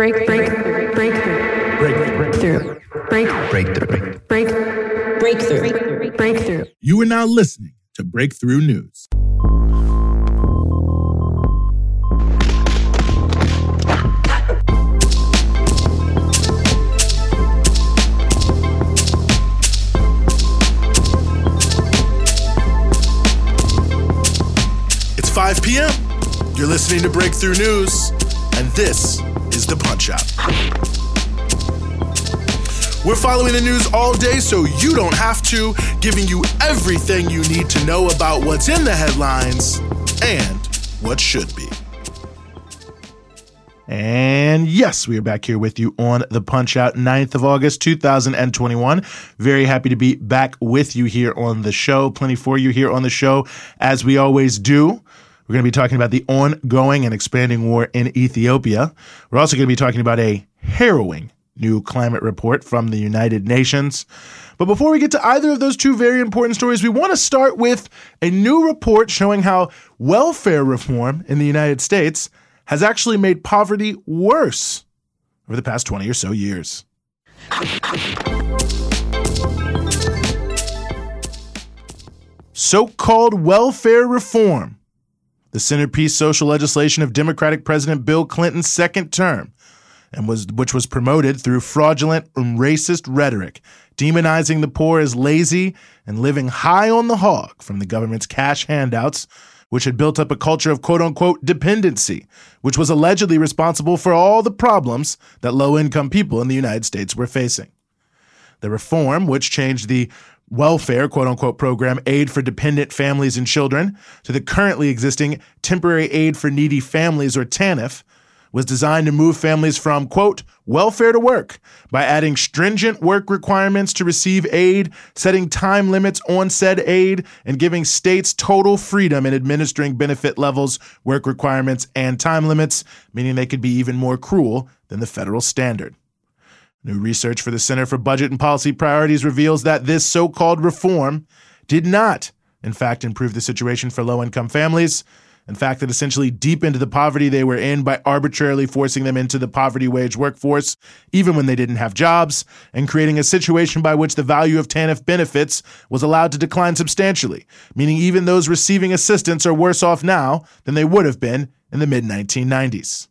Breakthrough. You are now listening to Breakthrough News. It's 5 p.m. You're listening to Breakthrough News, and this is the Punch Out. We're following the news all day so you don't have to, giving you everything you need to know about what's in the headlines and what should be. And yes, we are back here with you on the Punch Out, 9th of August, 2021. Very happy to be back with you here on the show. Plenty for you here on the show, as we always do. We're going to be talking about the ongoing and expanding war in Ethiopia. We're also going to be talking about a harrowing new climate report from the United Nations. But before we get to either of those two very important stories, we want to start with a new report showing how welfare reform in the United States has actually made poverty worse over the past 20 or so years. So-called welfare reform, the centerpiece social legislation of Democratic President Bill Clinton's second term, and which was promoted through fraudulent and racist rhetoric, demonizing the poor as lazy and living high on the hog from the government's cash handouts, which had built up a culture of quote-unquote dependency, which was allegedly responsible for all the problems that low-income people in the United States were facing. The reform, which changed the welfare quote-unquote program Aid for Dependent Families and Children to the currently existing Temporary Aid for Needy Families, or TANF, was designed to move families from, quote, welfare to work by adding stringent work requirements to receive aid, setting time limits on said aid, and giving states total freedom in administering benefit levels, work requirements, and time limits, meaning they could be even more cruel than the federal standard. New research for the Center for Budget and Policy Priorities reveals that this so-called reform did not, in fact, improve the situation for low-income families. In fact, it essentially deepened the poverty they were in by arbitrarily forcing them into the poverty wage workforce, even when they didn't have jobs, and creating a situation by which the value of TANF benefits was allowed to decline substantially, meaning even those receiving assistance are worse off now than they would have been in the mid-1990s.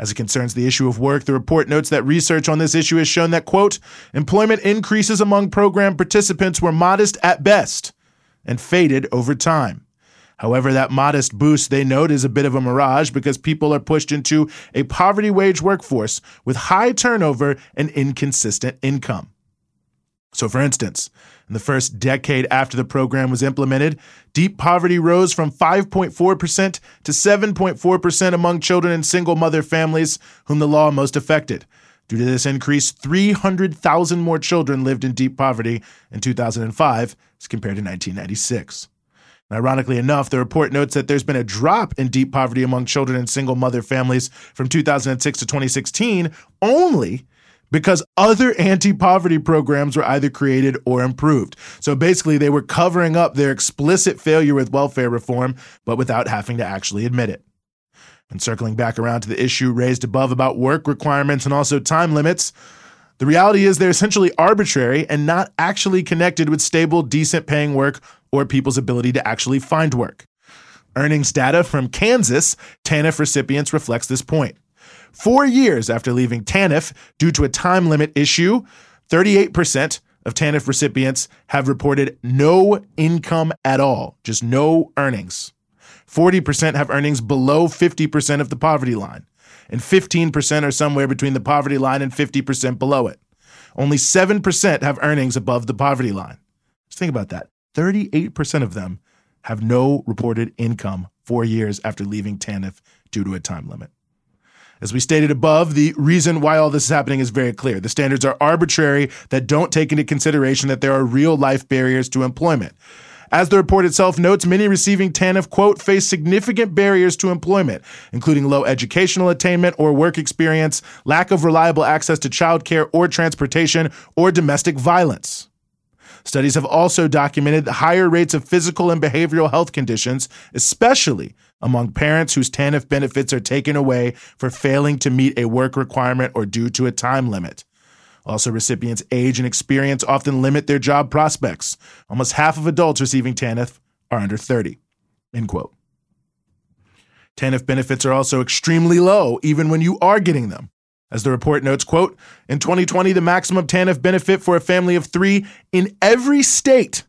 As it concerns the issue of work, the report notes that research on this issue has shown that, quote, employment increases among program participants were modest at best and faded over time. However, that modest boost, they note, is a bit of a mirage because people are pushed into a poverty wage workforce with high turnover and inconsistent income. So, for instance, in the first decade after the program was implemented, deep poverty rose from 5.4% to 7.4% among children in single-mother families whom the law most affected. Due to this increase, 300,000 more children lived in deep poverty in 2005 as compared to 1996. Ironically enough, the report notes that there's been a drop in deep poverty among children in single-mother families from 2006 to 2016 only because other anti-poverty programs were either created or improved. So basically, they were covering up their explicit failure with welfare reform, but without having to actually admit it. And circling back around to the issue raised above about work requirements and also time limits, the reality is they're essentially arbitrary and not actually connected with stable, decent-paying work or people's ability to actually find work. Earnings data from Kansas, TANF recipients reflects this point. 4 years after leaving TANF due to a time limit issue, 38% of TANF recipients have reported no income at all, just no earnings. 40% have earnings below 50% of the poverty line, and 15% are somewhere between the poverty line and 50% below it. Only 7% have earnings above the poverty line. Just think about that. 38% of them have no reported income 4 years after leaving TANF due to a time limit. As we stated above, the reason why all this is happening is very clear. The standards are arbitrary that don't take into consideration that there are real-life barriers to employment. As the report itself notes, many receiving TANF, quote, face significant barriers to employment, including low educational attainment or work experience, lack of reliable access to childcare or transportation, or domestic violence. Studies have also documented higher rates of physical and behavioral health conditions, especially among parents whose TANF benefits are taken away for failing to meet a work requirement or due to a time limit. Also, recipients' age and experience often limit their job prospects. Almost half of adults receiving TANF are under 30, end quote. TANF benefits are also extremely low, even when you are getting them. As the report notes, quote, in 2020, the maximum TANF benefit for a family of three in every state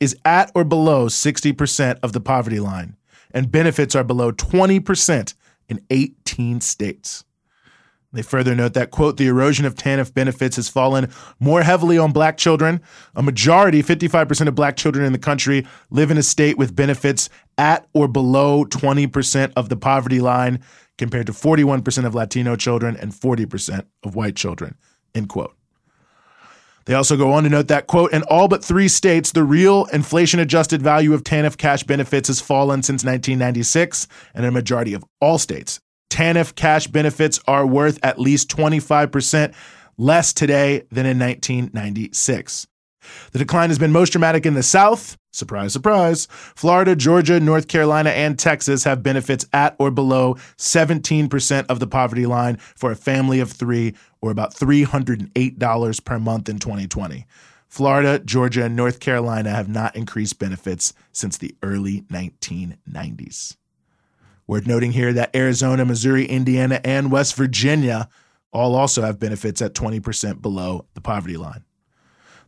is at or below 60% of the poverty line, and benefits are below 20% in 18 states. They further note that, quote, the erosion of TANF benefits has fallen more heavily on black children. A majority, 55% of black children in the country, live in a state with benefits at or below 20% of the poverty line, compared to 41% of Latino children and 40% of white children, end quote. They also go on to note that, quote, in all but three states, the real inflation-adjusted value of TANF cash benefits has fallen since 1996, and in a majority of all states, TANF cash benefits are worth at least 25% less today than in 1996. The decline has been most dramatic in the South. Surprise, surprise. Florida, Georgia, North Carolina, and Texas have benefits at or below 17% of the poverty line for a family of three, or about $308 per month in 2020. Florida, Georgia, and North Carolina have not increased benefits since the early 1990s. Worth noting here that Arizona, Missouri, Indiana, and West Virginia all also have benefits at 20% below the poverty line.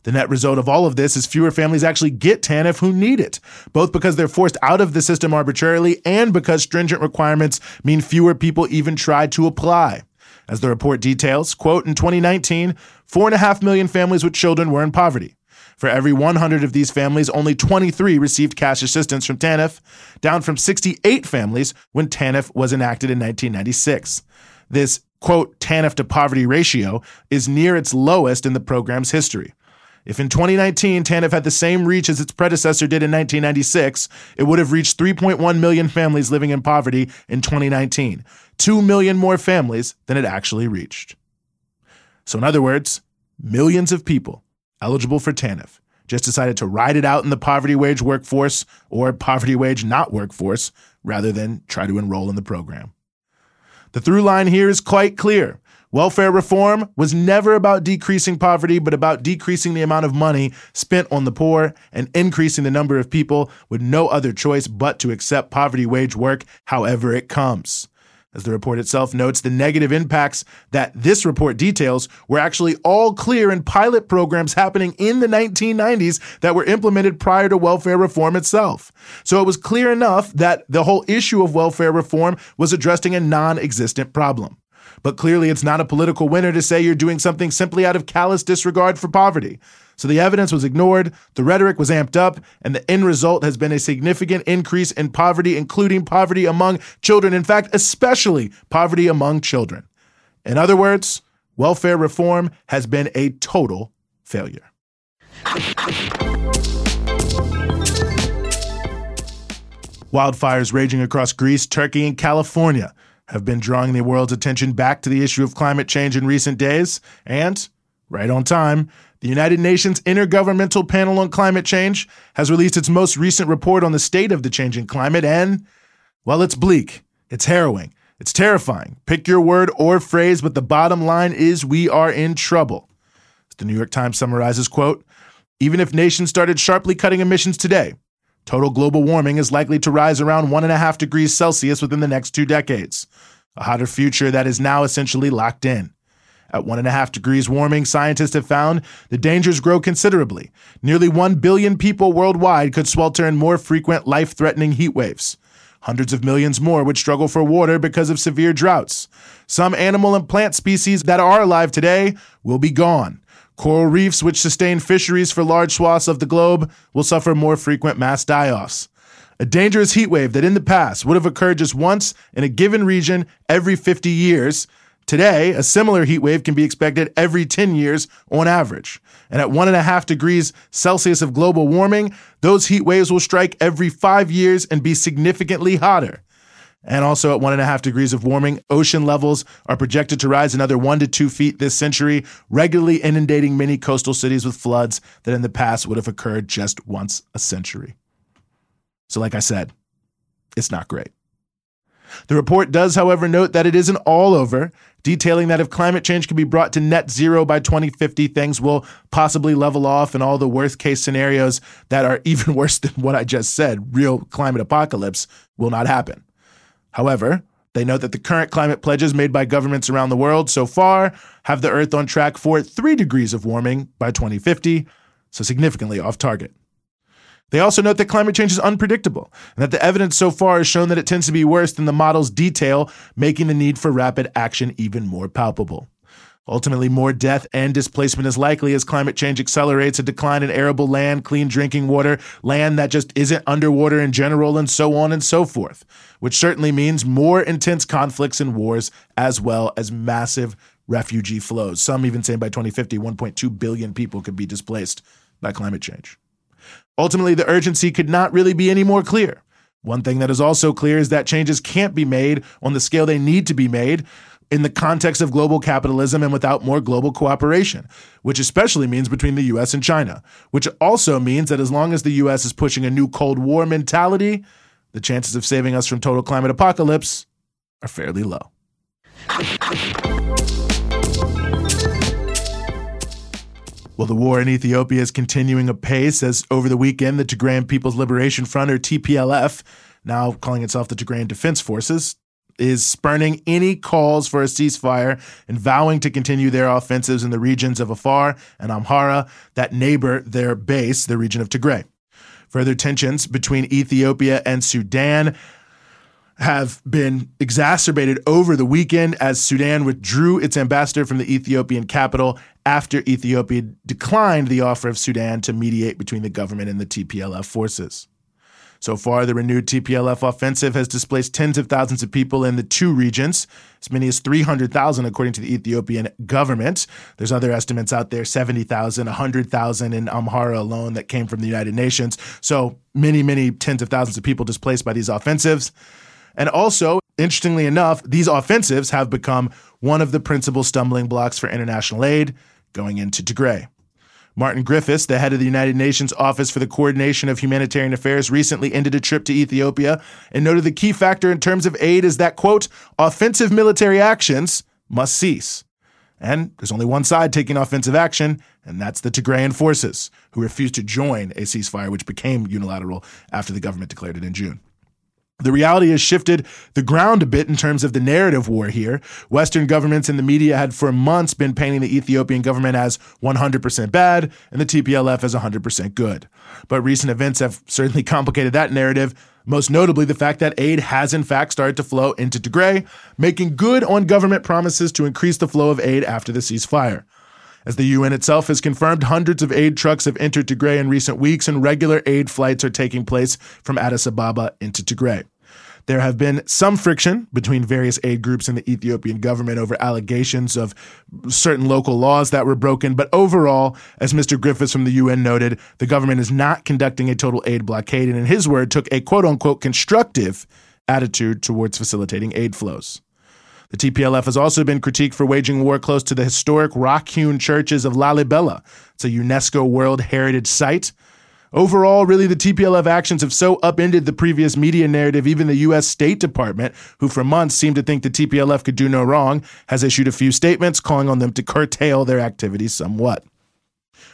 The net result of all of this is fewer families actually get TANF who need it, both because they're forced out of the system arbitrarily and because stringent requirements mean fewer people even try to apply. As the report details, quote, in 2019, 4.5 million families with children were in poverty. For every 100 of these families, only 23 received cash assistance from TANF, down from 68 families when TANF was enacted in 1996. This, quote, TANF to poverty ratio is near its lowest in the program's history. If in 2019 TANF had the same reach as its predecessor did in 1996, it would have reached 3.1 million families living in poverty in 2019, 2 million more families than it actually reached. So in other words, millions of people eligible for TANF just decided to ride it out in the poverty wage workforce, or poverty wage not workforce, rather than try to enroll in the program. The through line here is quite clear. Welfare reform was never about decreasing poverty, but about decreasing the amount of money spent on the poor and increasing the number of people with no other choice but to accept poverty wage work however it comes. As the report itself notes, the negative impacts that this report details were actually all clear in pilot programs happening in the 1990s that were implemented prior to welfare reform itself. So it was clear enough that the whole issue of welfare reform was addressing a non-existent problem. But clearly it's not a political winner to say you're doing something simply out of callous disregard for poverty. So the evidence was ignored, the rhetoric was amped up, and the end result has been a significant increase in poverty, including poverty among children. In fact, especially poverty among children. In other words, welfare reform has been a total failure. Wildfires raging across Greece, Turkey, and California have been drawing the world's attention back to the issue of climate change in recent days. And, right on time, the United Nations Intergovernmental Panel on Climate Change has released its most recent report on the state of the changing climate, and, well, it's bleak, it's harrowing, it's terrifying. Pick your word or phrase, but the bottom line is we are in trouble. As the New York Times summarizes, quote, even if nations started sharply cutting emissions today, total global warming is likely to rise around 1.5 degrees Celsius within the next 2 decades, a hotter future that is now essentially locked in. At 1.5 degrees warming, scientists have found the dangers grow considerably. Nearly 1 billion people worldwide could swelter in more frequent life-threatening heat waves. Hundreds of millions more would struggle for water because of severe droughts. Some animal and plant species that are alive today will be gone. Coral reefs, which sustain fisheries for large swaths of the globe, will suffer more frequent mass die-offs. A dangerous heat wave that in the past would have occurred just once in a given region every 50 years. Today, a similar heat wave can be expected every 10 years on average. And at 1.5 degrees Celsius of global warming, those heat waves will strike every 5 years and be significantly hotter. And also at 1.5 degrees of warming, ocean levels are projected to rise another 1 to 2 feet this century, regularly inundating many coastal cities with floods that in the past would have occurred just once a century. So like I said, it's not great. The report does, however, note that it isn't all over, detailing that if climate change can be brought to net zero by 2050, things will possibly level off and all the worst case scenarios that are even worse than what I just said, real climate apocalypse, will not happen. However, they note that the current climate pledges made by governments around the world so far have the Earth on track for 3 degrees of warming by 2050, so significantly off target. They also note that climate change is unpredictable and that the evidence so far has shown that it tends to be worse than the models detail, making the need for rapid action even more palpable. Ultimately, more death and displacement is likely as climate change accelerates a decline in arable land, clean drinking water, land that just isn't underwater in general, and so on and so forth, which certainly means more intense conflicts and wars as well as massive refugee flows. Some even say by 2050, 1.2 billion people could be displaced by climate change. Ultimately, the urgency could not really be any more clear. One thing that is also clear is that changes can't be made on the scale they need to be made in the context of global capitalism and without more global cooperation, which especially means between the U.S. and China, which also means that as long as the U.S. is pushing a new Cold War mentality, the chances of saving us from total climate apocalypse are fairly low. Well, the war in Ethiopia is continuing apace as over the weekend, the Tigrayan People's Liberation Front, or TPLF, now calling itself the Tigrayan Defense Forces, is spurning any calls for a ceasefire and vowing to continue their offensives in the regions of Afar and Amhara that neighbor their base, the region of Tigray. Further tensions between Ethiopia and Sudan have been exacerbated over the weekend as Sudan withdrew its ambassador from the Ethiopian capital after Ethiopia declined the offer of Sudan to mediate between the government and the TPLF forces. So far, the renewed TPLF offensive has displaced tens of thousands of people in the two regions, as many as 300,000 according to the Ethiopian government. There's other estimates out there, 70,000, 100,000 in Amhara alone that came from the United Nations. So many, many tens of thousands of people displaced by these offensives. And also, interestingly enough, these offensives have become one of the principal stumbling blocks for international aid going into Tigray. Martin Griffiths, the head of the United Nations Office for the Coordination of Humanitarian Affairs, recently ended a trip to Ethiopia and noted the key factor in terms of aid is that, quote, offensive military actions must cease. And there's only one side taking offensive action, and that's the Tigrayan forces, who refused to join a ceasefire, which became unilateral after the government declared it in June. The reality has shifted the ground a bit in terms of the narrative war here. Western governments and the media had for months been painting the Ethiopian government as 100% bad and the TPLF as 100% good. But recent events have certainly complicated that narrative, most notably the fact that aid has in fact started to flow into Tigray, making good on government promises to increase the flow of aid after the ceasefire. As the UN itself has confirmed, hundreds of aid trucks have entered Tigray in recent weeks, and regular aid flights are taking place from Addis Ababa into Tigray. There have been some friction between various aid groups and the Ethiopian government over allegations of certain local laws that were broken, but overall, as Mr. Griffiths from the UN noted, the government is not conducting a total aid blockade, and in his word, took a quote-unquote constructive attitude towards facilitating aid flows. The TPLF has also been critiqued for waging war close to the historic rock-hewn churches of Lalibela. It's a UNESCO World Heritage Site. Overall, really, the TPLF actions have so upended the previous media narrative, even the U.S. State Department, who for months seemed to think the TPLF could do no wrong, has issued a few statements calling on them to curtail their activities somewhat.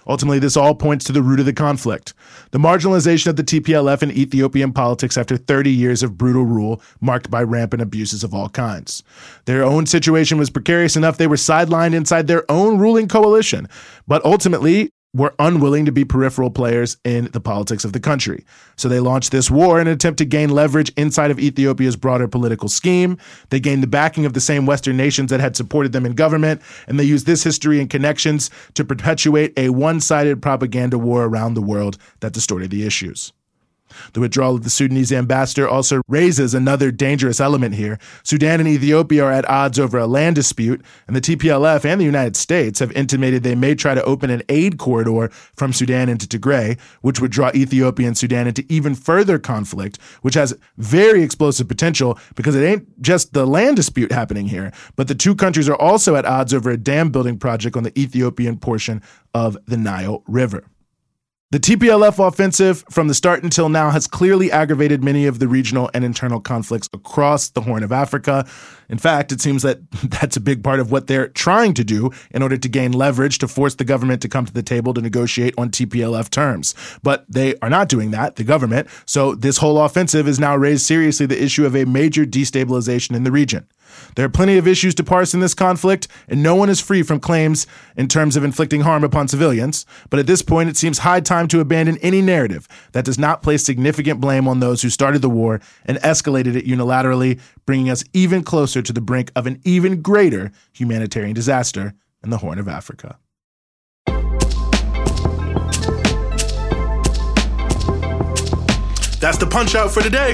Ultimately, this all points to the root of the conflict, the marginalization of the TPLF in Ethiopian politics after 30 years of brutal rule marked by rampant abuses of all kinds. Their own situation was precarious enough they were sidelined inside their own ruling coalition, but ultimately were unwilling to be peripheral players in the politics of the country. So they launched this war in an attempt to gain leverage inside of Ethiopia's broader political scheme. They gained the backing of the same Western nations that had supported them in government, and they used this history and connections to perpetuate a one-sided propaganda war around the world that distorted the issues. The withdrawal of the Sudanese ambassador also raises another dangerous element here. Sudan and Ethiopia are at odds over a land dispute, and the TPLF and the United States have intimated they may try to open an aid corridor from Sudan into Tigray, which would draw Ethiopia and Sudan into even further conflict, which has very explosive potential because it ain't just the land dispute happening here, but the two countries are also at odds over a dam building project on the Ethiopian portion of the Nile River. The TPLF offensive from the start until now has clearly aggravated many of the regional and internal conflicts across the Horn of Africa. In fact, it seems that that's a big part of what they're trying to do in order to gain leverage to force the government to come to the table to negotiate on TPLF terms. But they are not doing that, the government. So this whole offensive has now raised seriously the issue of a major destabilization in the region. There are plenty of issues to parse in this conflict, and no one is free from claims in terms of inflicting harm upon civilians. But at this point, it seems high time to abandon any narrative that does not place significant blame on those who started the war and escalated it unilaterally, bringing us even closer to the brink of an even greater humanitarian disaster in the Horn of Africa. That's the Punch Out for today.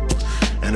And